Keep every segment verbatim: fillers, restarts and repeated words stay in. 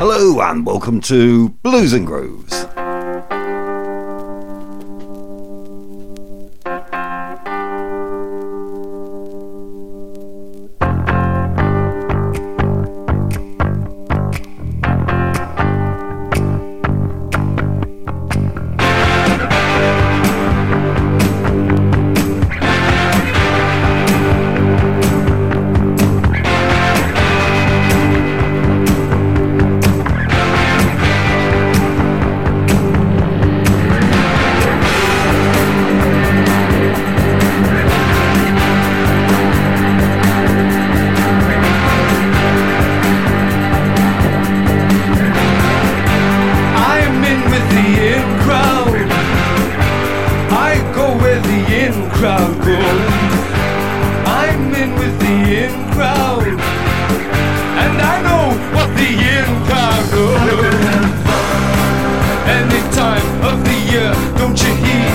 Hello and welcome to Blues and Grooves. Don't you hear?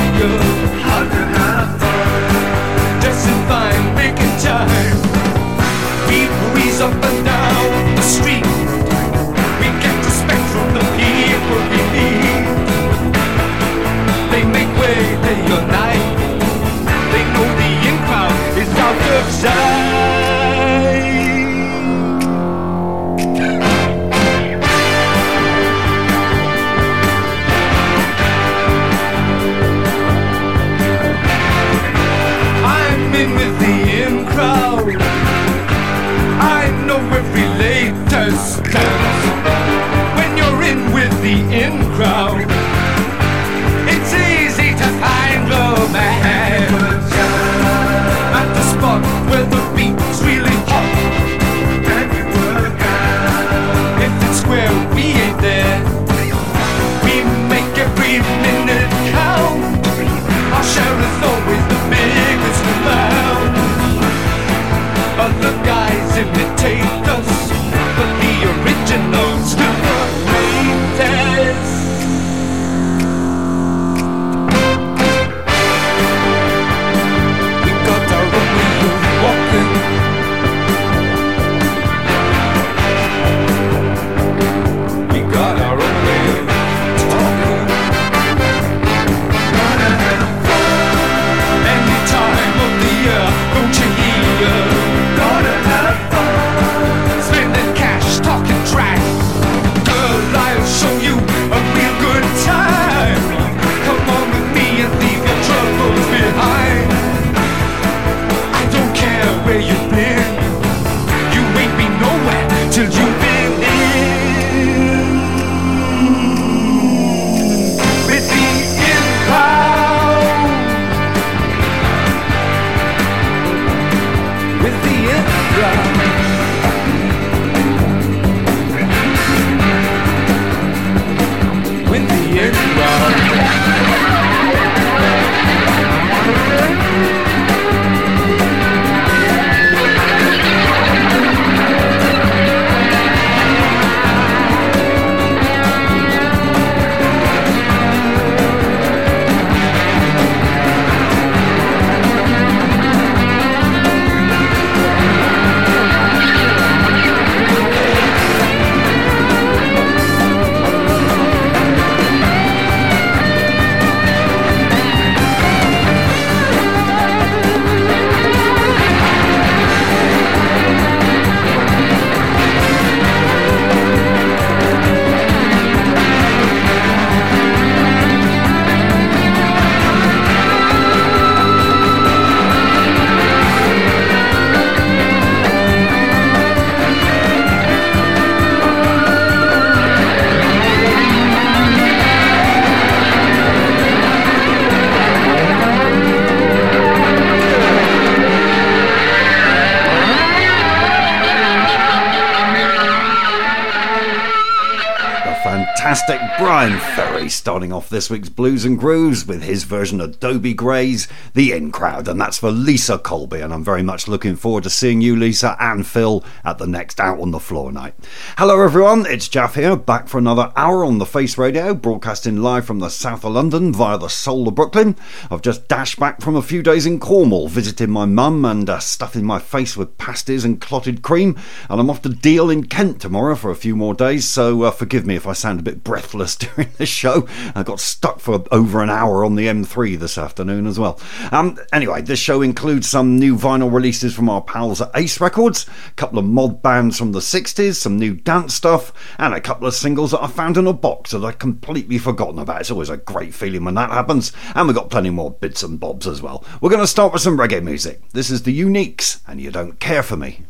Starting off this week's Blues and Grooves with his version of Dobie Gray's The In Crowd, and that's for Lisa Colby, and I'm very much looking forward to seeing you, Lisa, and Phil at the next Out on the Floor night. Hello everyone, it's Jaf here, back for another hour on the Face Radio, broadcasting live from the south of London via the Soul of Brooklyn. I've just dashed back from a few days in Cornwall, visiting my mum and uh, stuffing my face with pasties and clotted cream, and I'm off to Deal in Kent tomorrow for a few more days, so uh, forgive me if I sound a bit breathless during the show. I got stuck for over an hour on the M three this afternoon as well. Um, anyway, this show includes some new vinyl releases from our pals at Ace Records, a couple of mod bands from the sixties, some new dance stuff, and a couple of singles that I found in a box that I'd completely forgotten about. It's always a great feeling when that happens, and we've got plenty more bits and bobs as well. We're going to start with some reggae music. This is the Uniques, and You Don't Care For Me.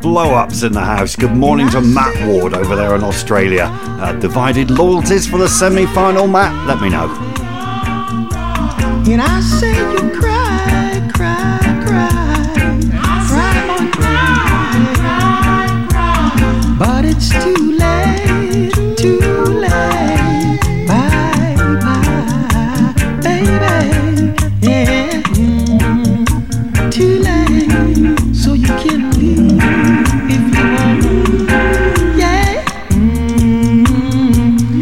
Blow-ups in the house. Good morning to Matt Ward over there in Australia. Uh, divided loyalties for the semi-final, Matt? Let me know. And I say you cry, cry, cry, cry on me, but it's too late, too late, bye, bye, baby, yeah, mm-hmm. Too late, so you can leave. If you want, yeah. Mm-hmm.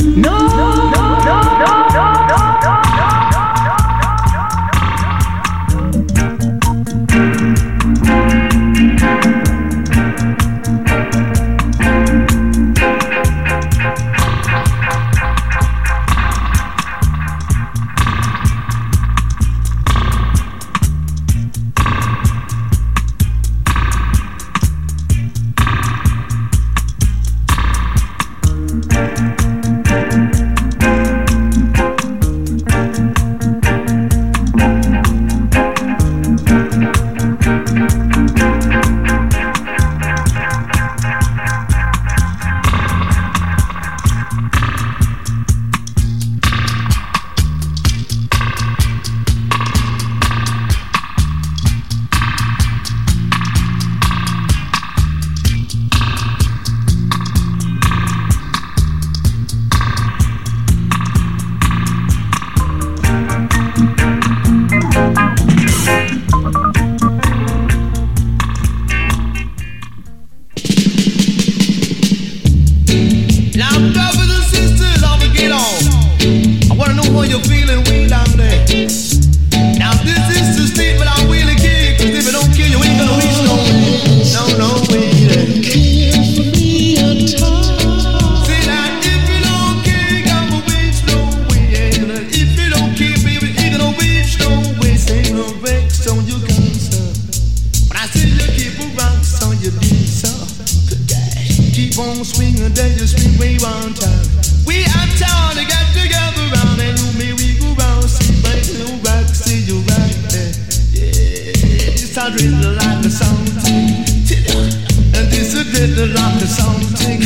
downtown. We uptown to get together round and me we go round, see my new rock, see you right there. Yeah, it's a little like a something, and it's a little like a something.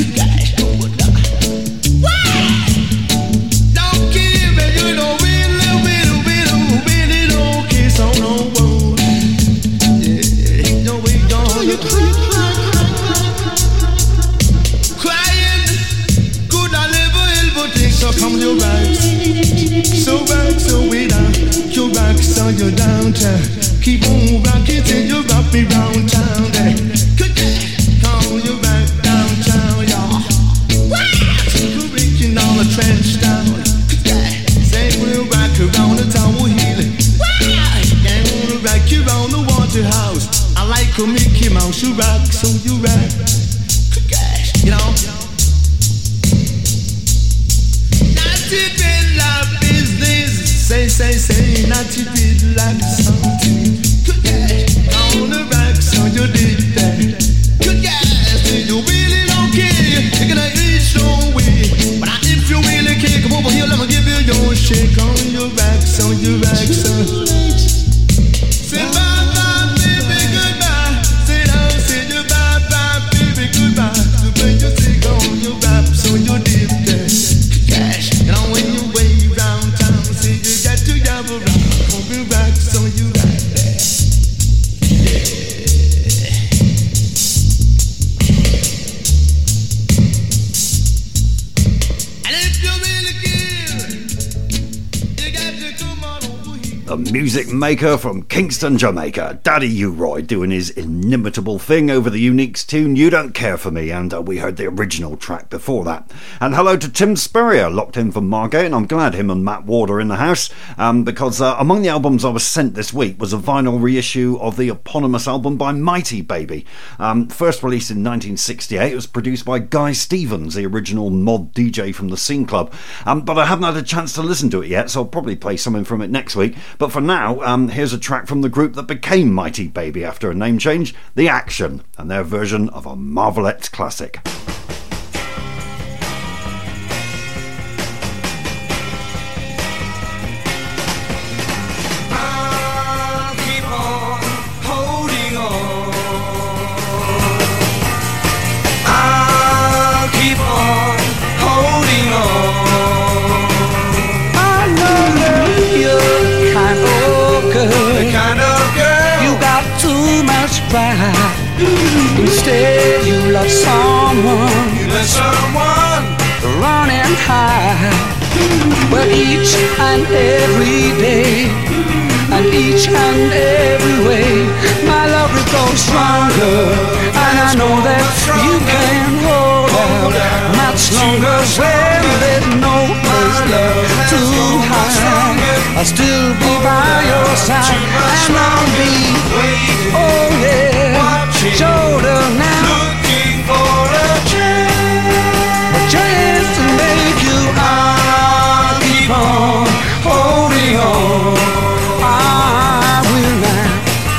Don't give it, you know we little, we little, we little, we little kiss on no one. Yeah, no we don't. So come you back, so back, so we down. You back, so you downtown. Keep on rocking till you rock me round town. There, come you back downtown, y'all. You're breaking all the trench down. Say we'll rock around the town, we'll heal it. And we'll rock you round the water house. I like a Mickey Mouse, you rock, so you rock. You know. Love business, say, say, say, not to be like something. Good guys, on the rocks, on your dick that. Good guys, say you really don't care, you're gonna eat your way. But if you really care, come over here, let me give you your shake. On your rocks, on your rocks, on. Say bye bye, baby, goodbye. Say down, say you bye bye, baby, goodbye. So when you take on your rocks, on your dick that. You know when you wave round town, see you got to gather round, come and rock, so you right there. Yeah. And if you really care, you got to come on over here. The music maker from Kingston, Jamaica, Daddy U-Roy, doing his inimitable thing over the Uniques tune You Don't Care For Me, and uh, we heard the original track before that. And hello to Tim Spurrier, locked in from Margate, and I'm glad him and Matt Ward are in the house, um, because uh, among the albums I was sent this week was a vinyl reissue of the eponymous album by Mighty Baby. Um, first released in nineteen sixty-eight, it was produced by Guy Stevens, the original mod D J from the Scene Club, um, but I haven't had a chance to listen to it yet, so I'll probably play something from it next week. But for now, um, here's a track from the group that became Mighty Baby after a name change, The Action, and their version of a Marvelette classic. Instead you love someone, you love someone running high. Well, each and every day, and each and every way, my love will grow stronger, and I know that you can hold out much longer when there's no place left to hide. I'll still be by your side, and I'll be, oh yeah, shoulder now, looking for a chance, a chance to make you. I'll keep on holding on, I will not.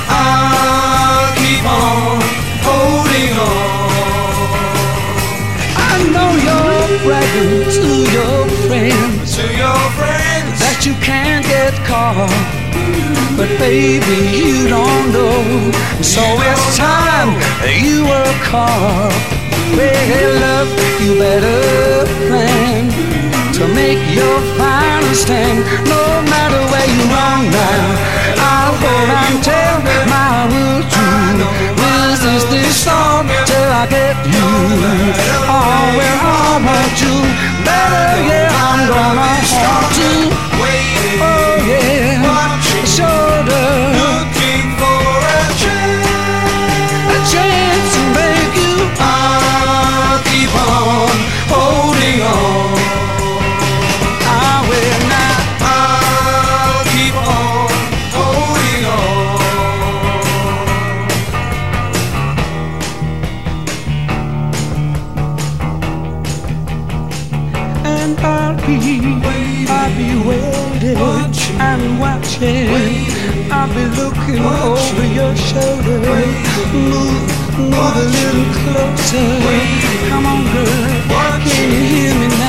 I'll keep on holding on. I know you're bragging to your friends, to your friends, that you can't get caught. But baby, you don't know, so it's time you were caught. Hey, love, you better plan to make your final stand. No matter where you run now, I'll hold on till my will do. Resist this storm till I get you. Oh, well, how about you? Better, yeah, I'm gonna have to. Oh, yeah. Shoulder, looking for a chance, a chance to make you. I'll keep on holding on, I will not. I'll keep on holding on. And I'll be, waiting. I'll be waiting, watching. And watching. I'll be looking over your shoulder. Move, move a little closer. Come on, girl. Can you hear me now?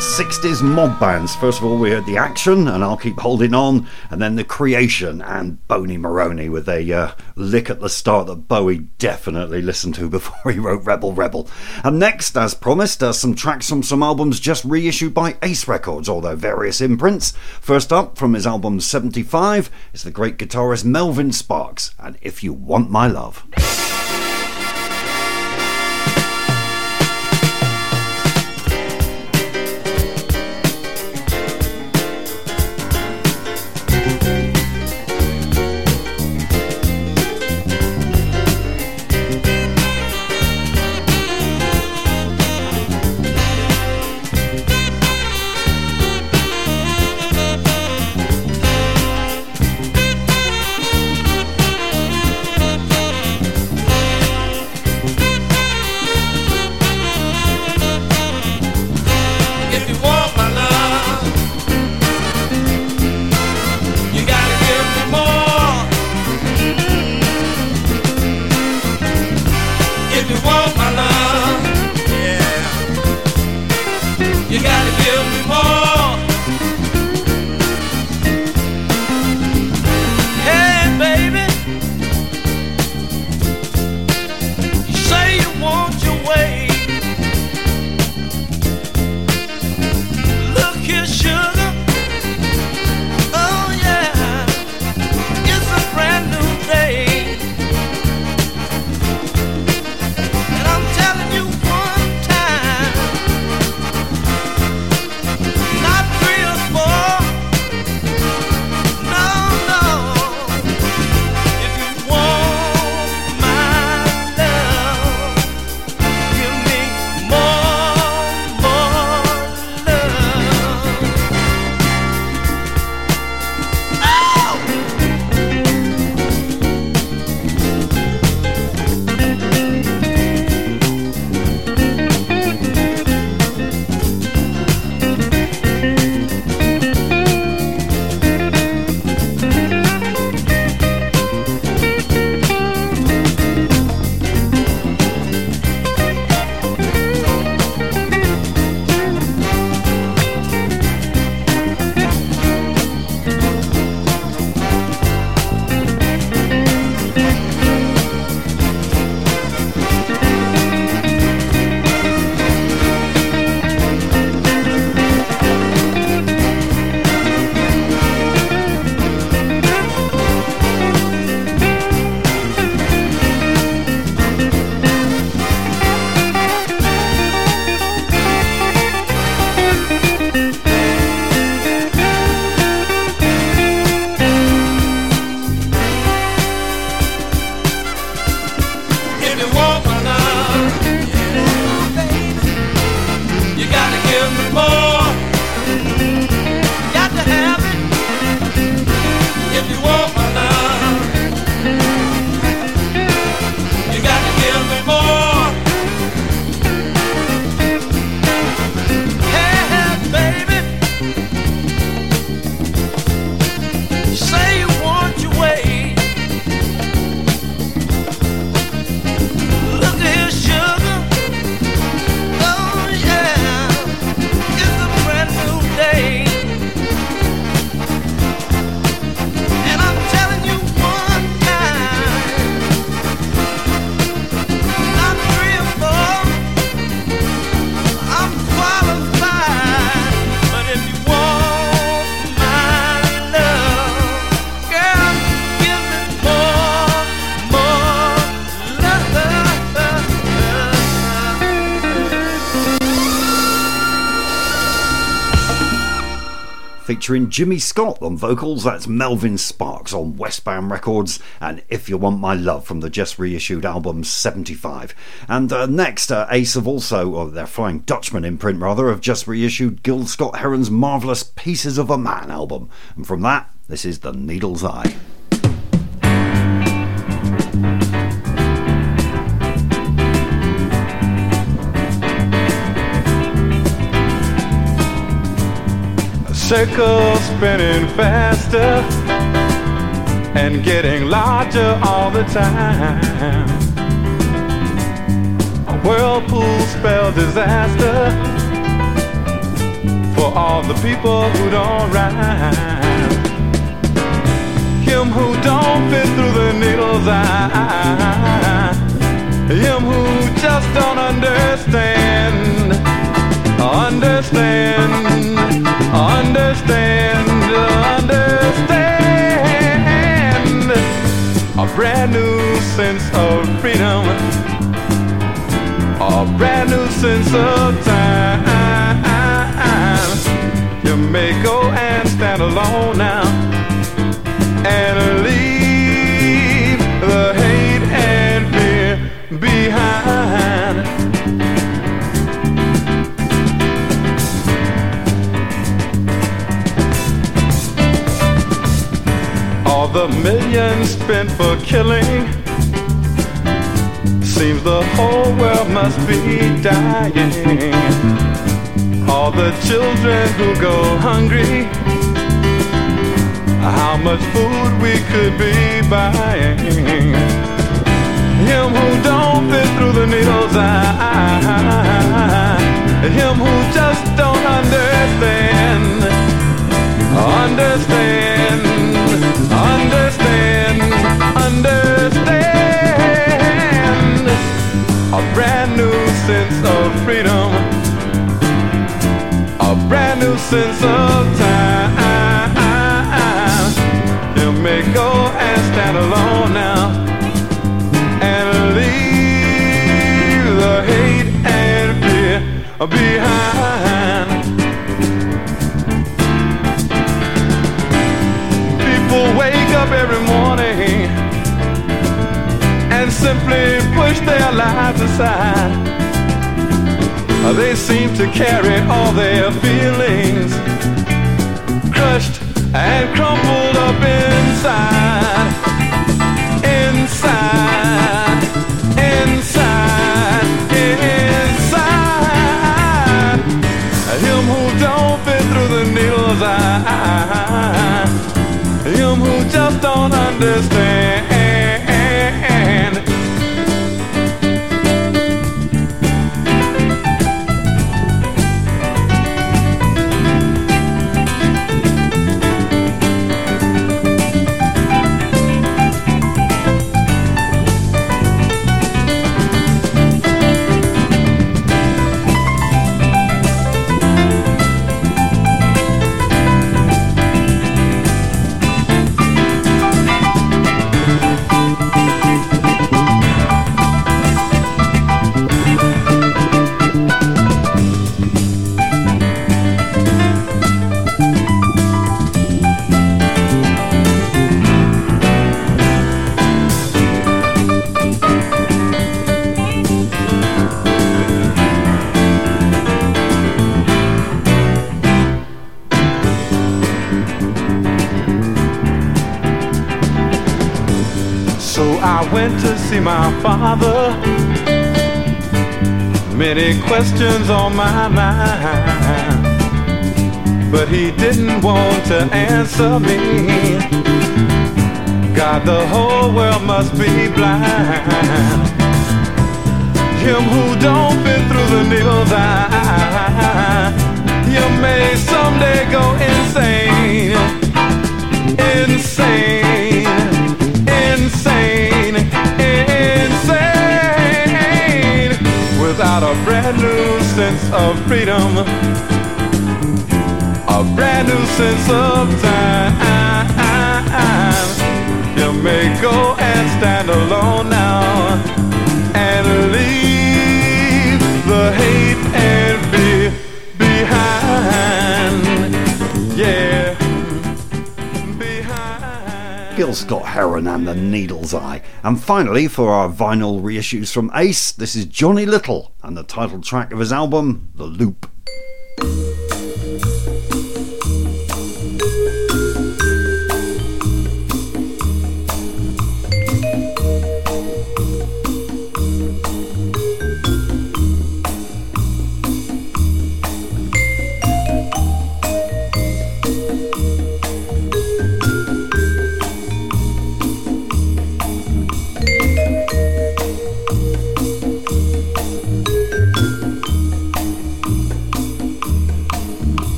sixties mob bands. First of all, we heard The Action and I'll Keep Holding On, and then The Creation and Boney Maroney with a uh, lick at the start that Bowie definitely listened to before he wrote Rebel Rebel. And next, as promised, uh, some tracks from some albums just reissued by Ace Records, although various imprints. First up, from his album seventy-five, is the great guitarist Melvin Sparks and If You Want My Love. featuring Jimmy Scott on vocals, that's Melvin Sparks on Westbound Records, and If You Want My Love from the just reissued album seventy-five. And uh, next, uh, Ace have also, or their Flying Dutchman imprint rather, have just reissued Gil Scott-Heron's marvellous Pieces of a Man album. And from that, this is The Needle's Eye. Circles spinning faster and getting larger all the time. A whirlpool spell disaster for all the people who don't rhyme. Him who don't fit through the needle's eye. Him who just don't understand. Understand. Understand, understand. A brand new sense of freedom, a brand new sense of time. You may go and stand alone now and leave the hate and fear behind. The millions spent for killing, seems the whole world must be dying. All the children who go hungry, how much food we could be buying. Him who don't fit through the needle's eye. Him who just don't understand. Understand. Understand, understand. A brand new sense of freedom, a brand new sense of time. You may go and stand alone now and leave the hate and fear behind. Every morning and simply push their lives aside. They seem to carry all their feelings crushed and crumpled up inside. Inside, inside, inside. Him who don't fit through the needle's eye. Him who just don't understand. My father, many questions on my mind, but he didn't want to answer me. God, the whole world must be blind. Him who don't fit through the needle's eye, you may someday go insane. Insane, insane. Without a brand new sense of freedom, a brand new sense of time. You may go and stand alone now and leave the hate and fear behind. Yeah. Scott-Heron and the Needle's Eye. And finally, for our vinyl reissues from Ace, this is Johnny Little and the title track of his album, The Loop.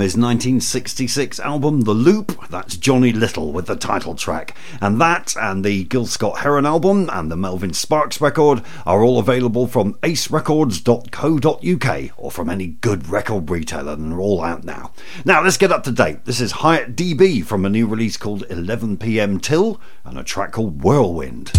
His nineteen sixty-six album The Loop, that's Johnny Little with the title track, and that and the Gil Scott-Heron album and the Melvin Sparks record are all available from ace records dot co dot uk or from any good record retailer, and they're all out now. Now let's get up to date. This is Hyatt D B from a new release called eleven p m Till and a track called Whirlwind.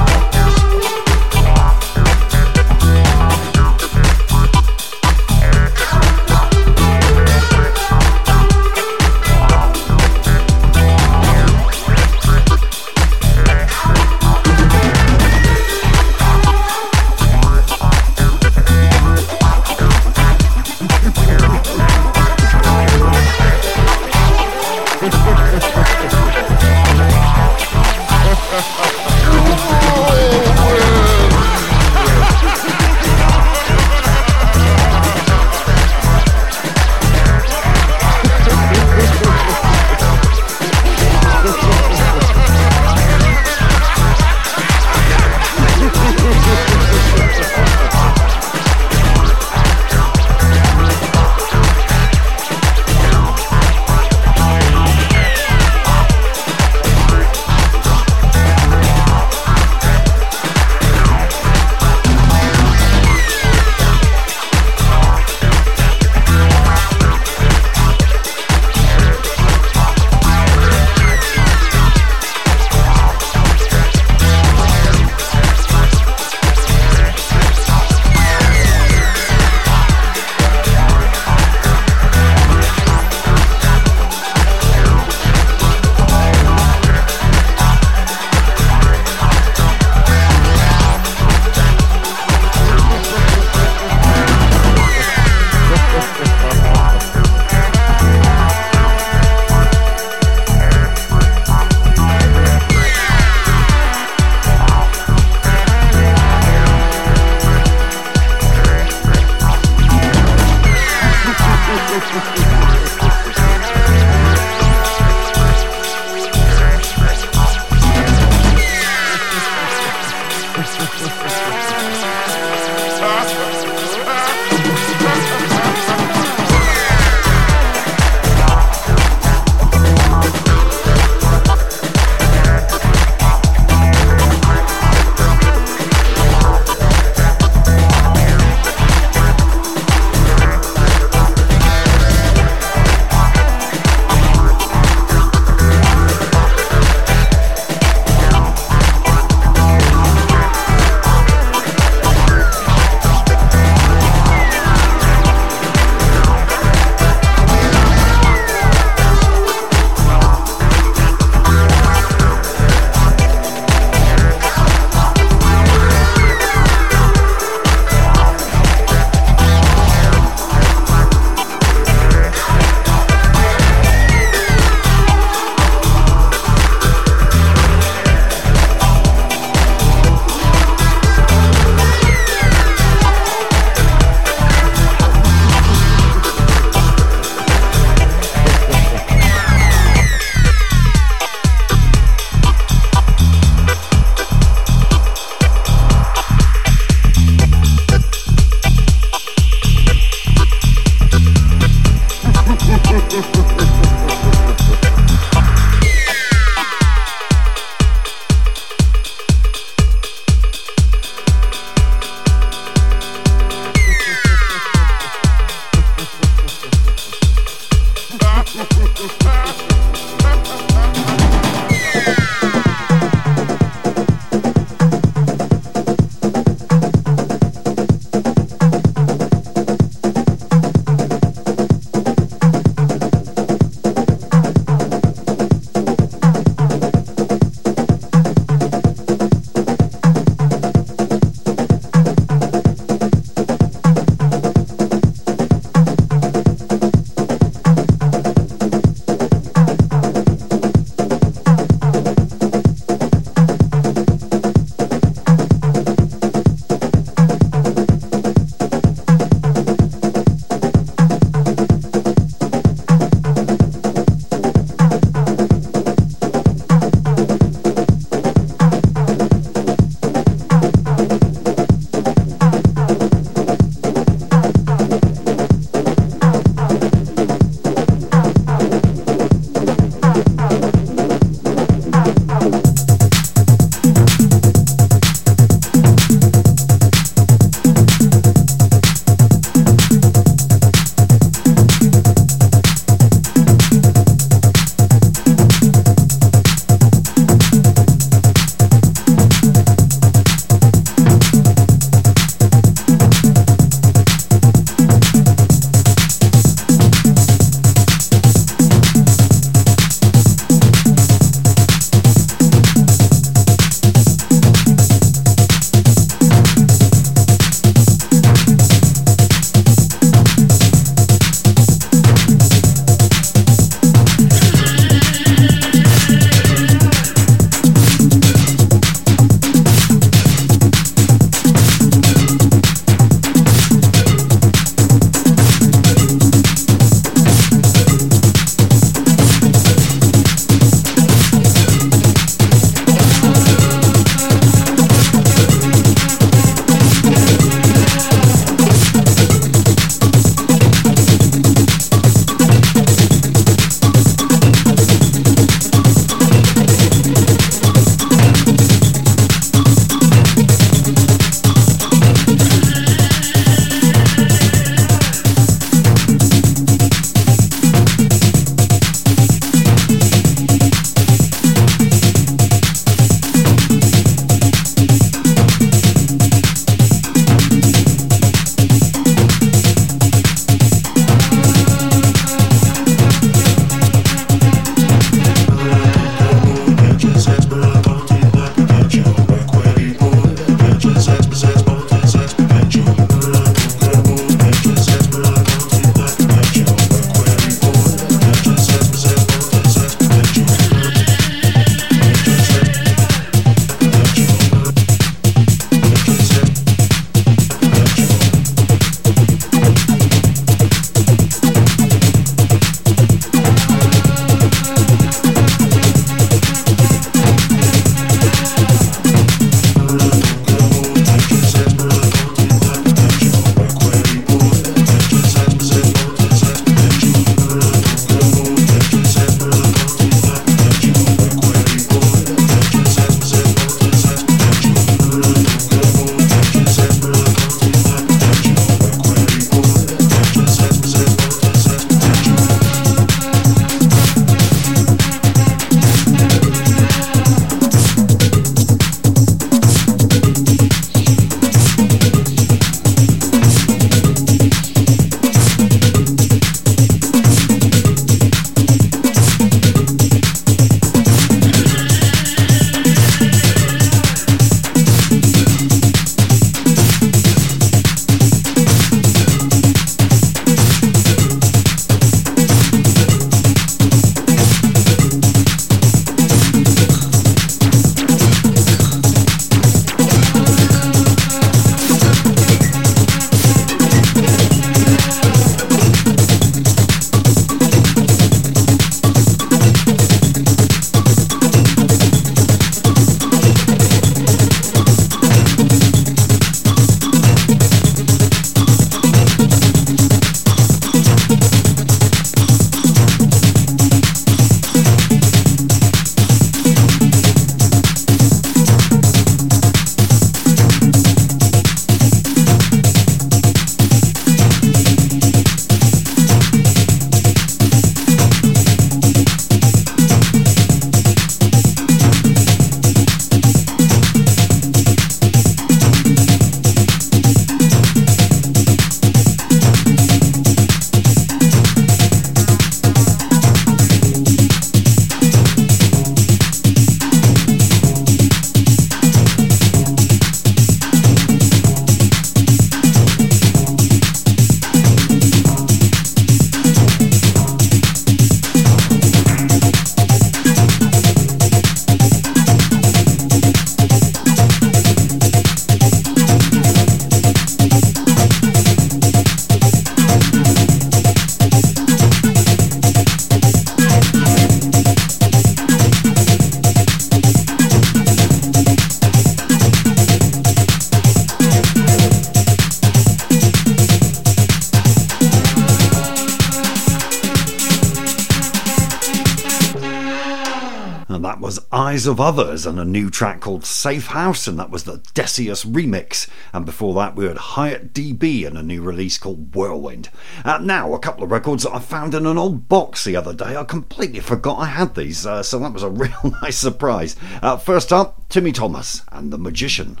And that was Eyes of Others and a new track called Safe House, and that was the Decius remix. And before that we had Hyatt D B and a new release called Whirlwind. Uh, now, a couple of records that I found in an old box the other day. I completely forgot I had these, uh, so that was a real nice surprise. Uh, first up, Timmy Thomas and The Magician.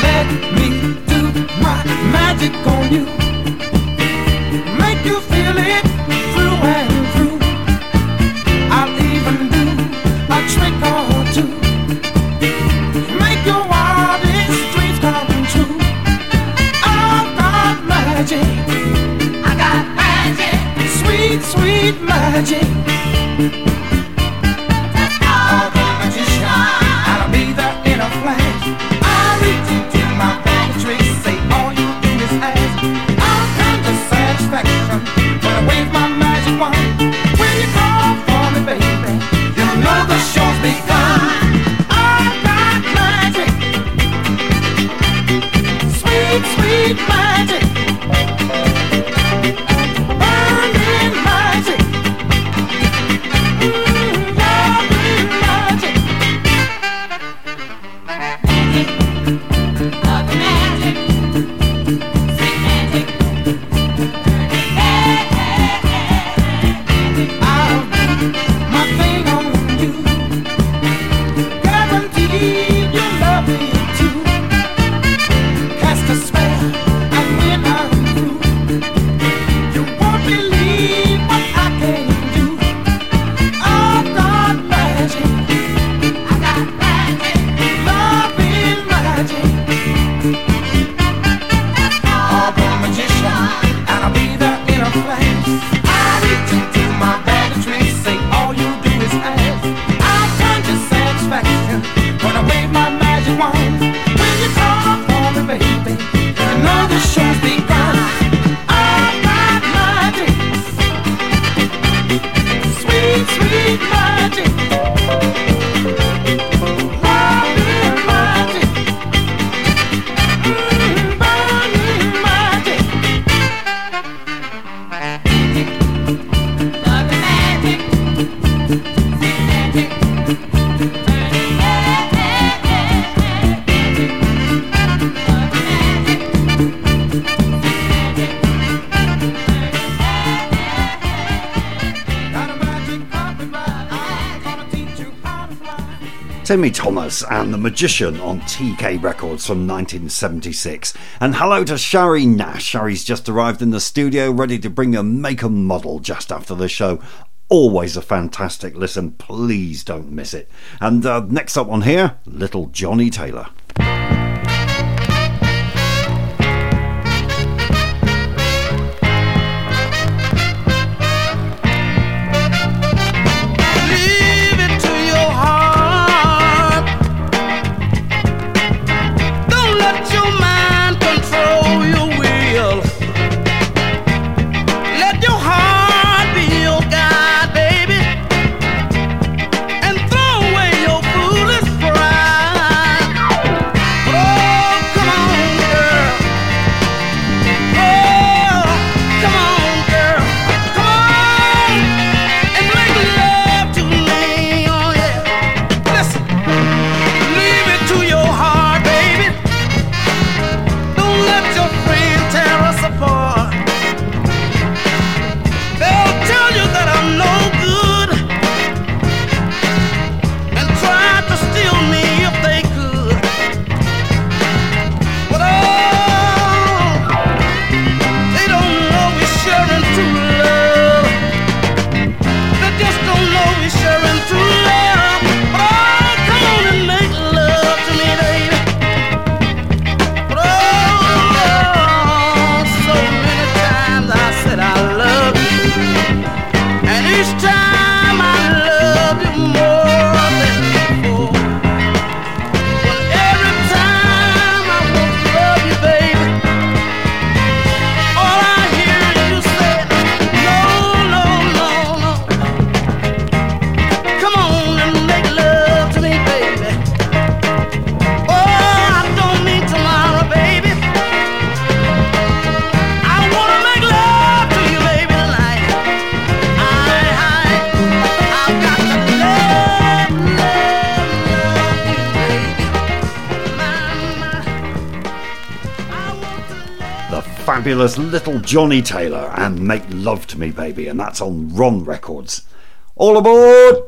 Let me do my magic on you, make you feel it through and through. I'll even do a trick or two, make your wildest dreams come true. I've got magic, I got magic, sweet, sweet magic. Timmy Thomas and The Magician on T K Records from nineteen seventy-six. And hello to Sherry Nash. Sherry's just arrived in the studio ready to bring a Make a Model just after the show. Always a fantastic listen. Please don't miss it. And uh, next up on here, Little Johnny Taylor. Oh! fabulous Little Johnny Taylor and Make Love to Me Baby, and that's on Ron Records. All aboard!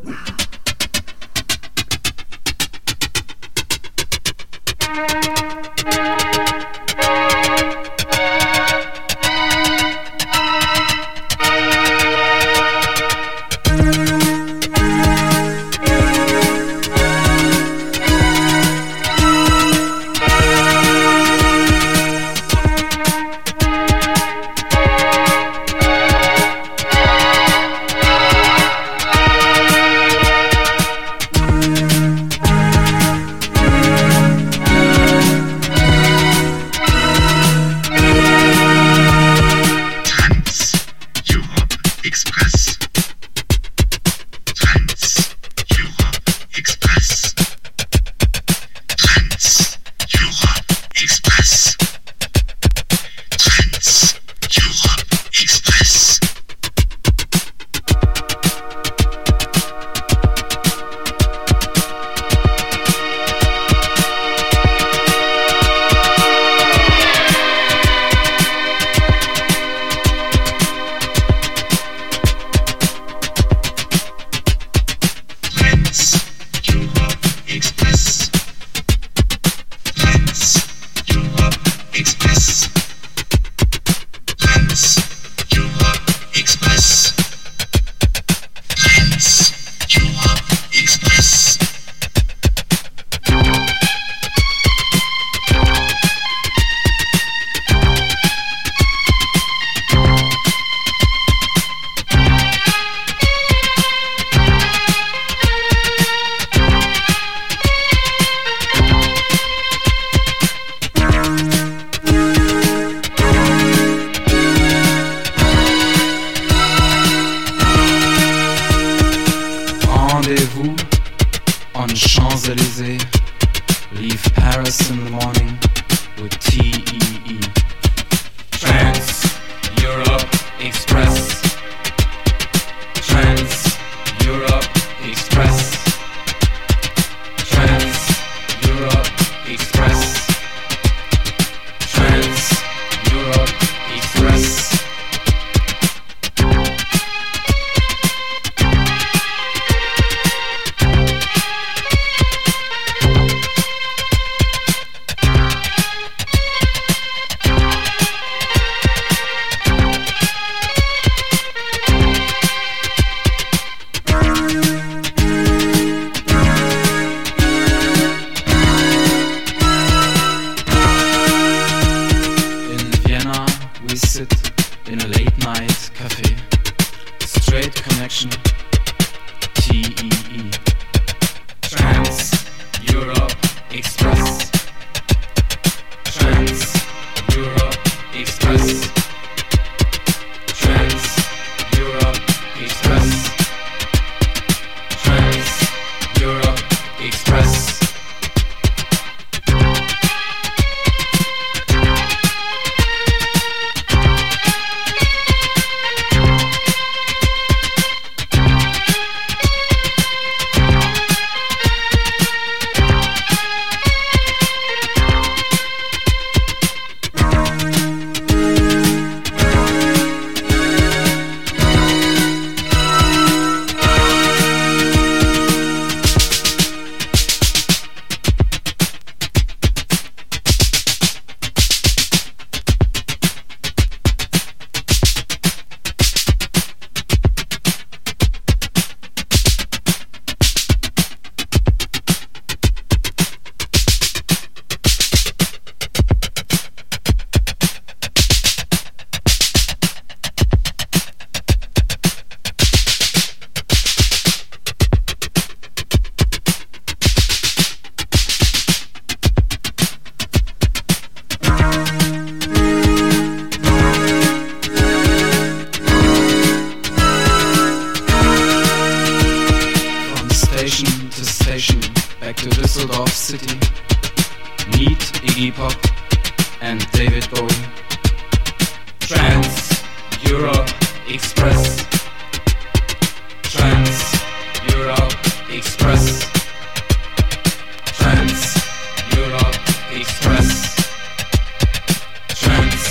Trans Europe Express, Trans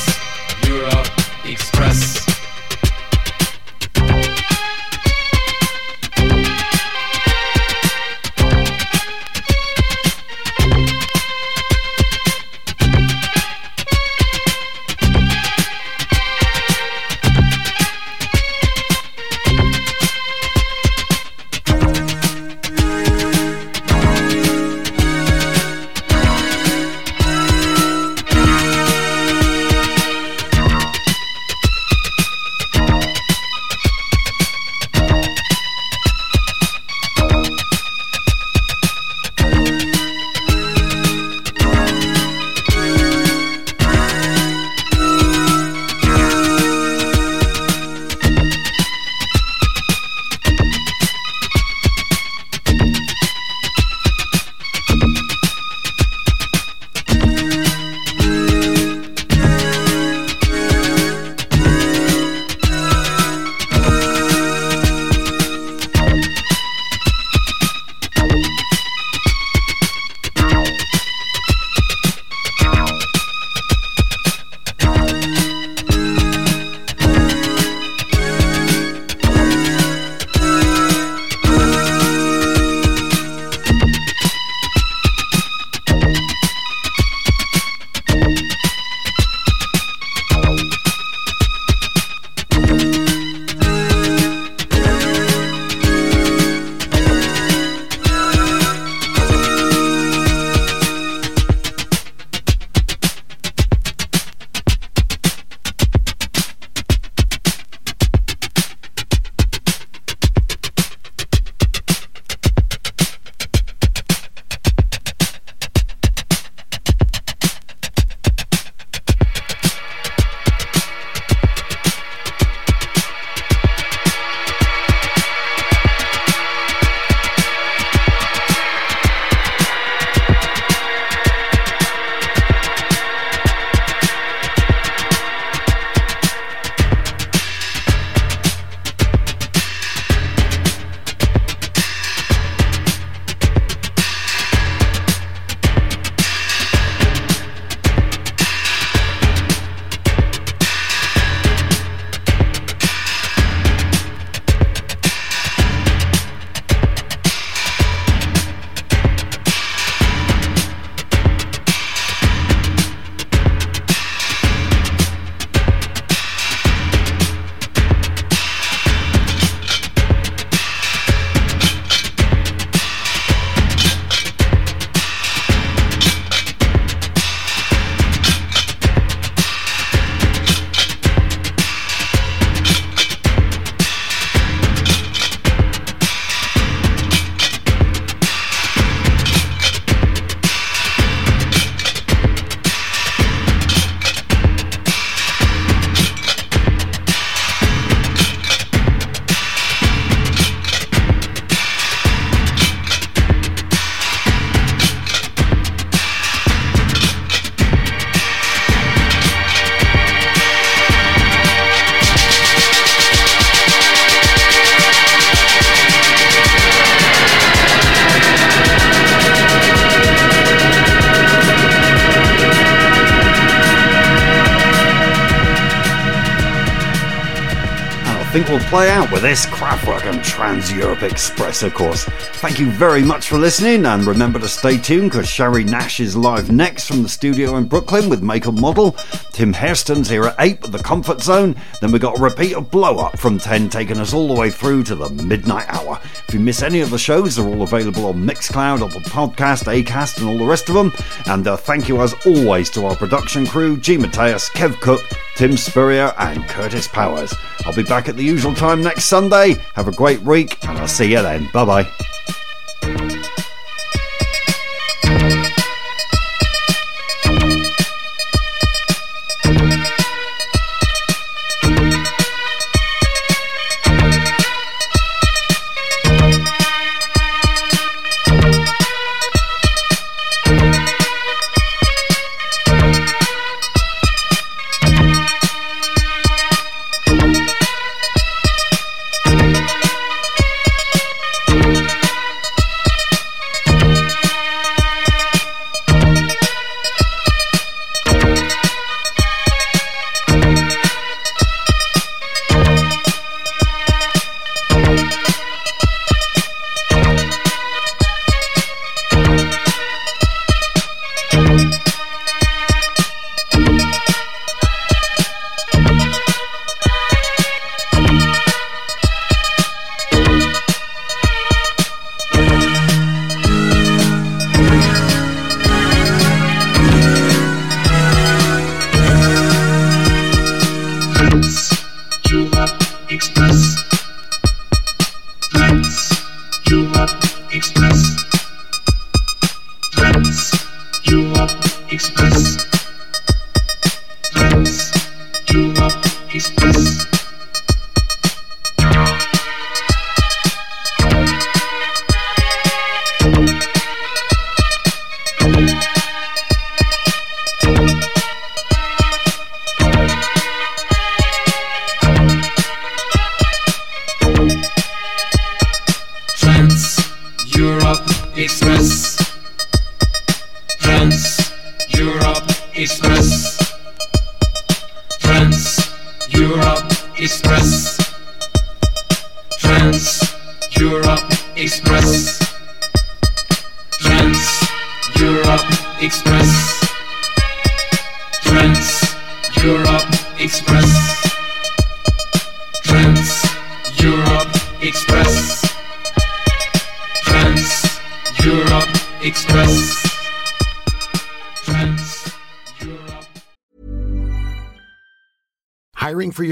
think we'll play out with this Kraftwerk and Trans-Europe Express, of course. Thank you very much for listening, and remember to stay tuned because Sherry Nash is live next from the studio in Brooklyn with Make a Model. Tim Hairston's here at eight with The Comfort Zone. Then we got a repeat of Blow Up from ten, taking us all the way through to the midnight hour. If you miss any of the shows, they're all available on Mixcloud, Apple Podcast, Acast, and all the rest of them. And uh, thank you as always to our production crew, G. Mateus, Kev Cook, Tim Spurrier and Curtis Powers. I'll be back at the usual time next Sunday. Have a great week and I'll see you then. Bye bye.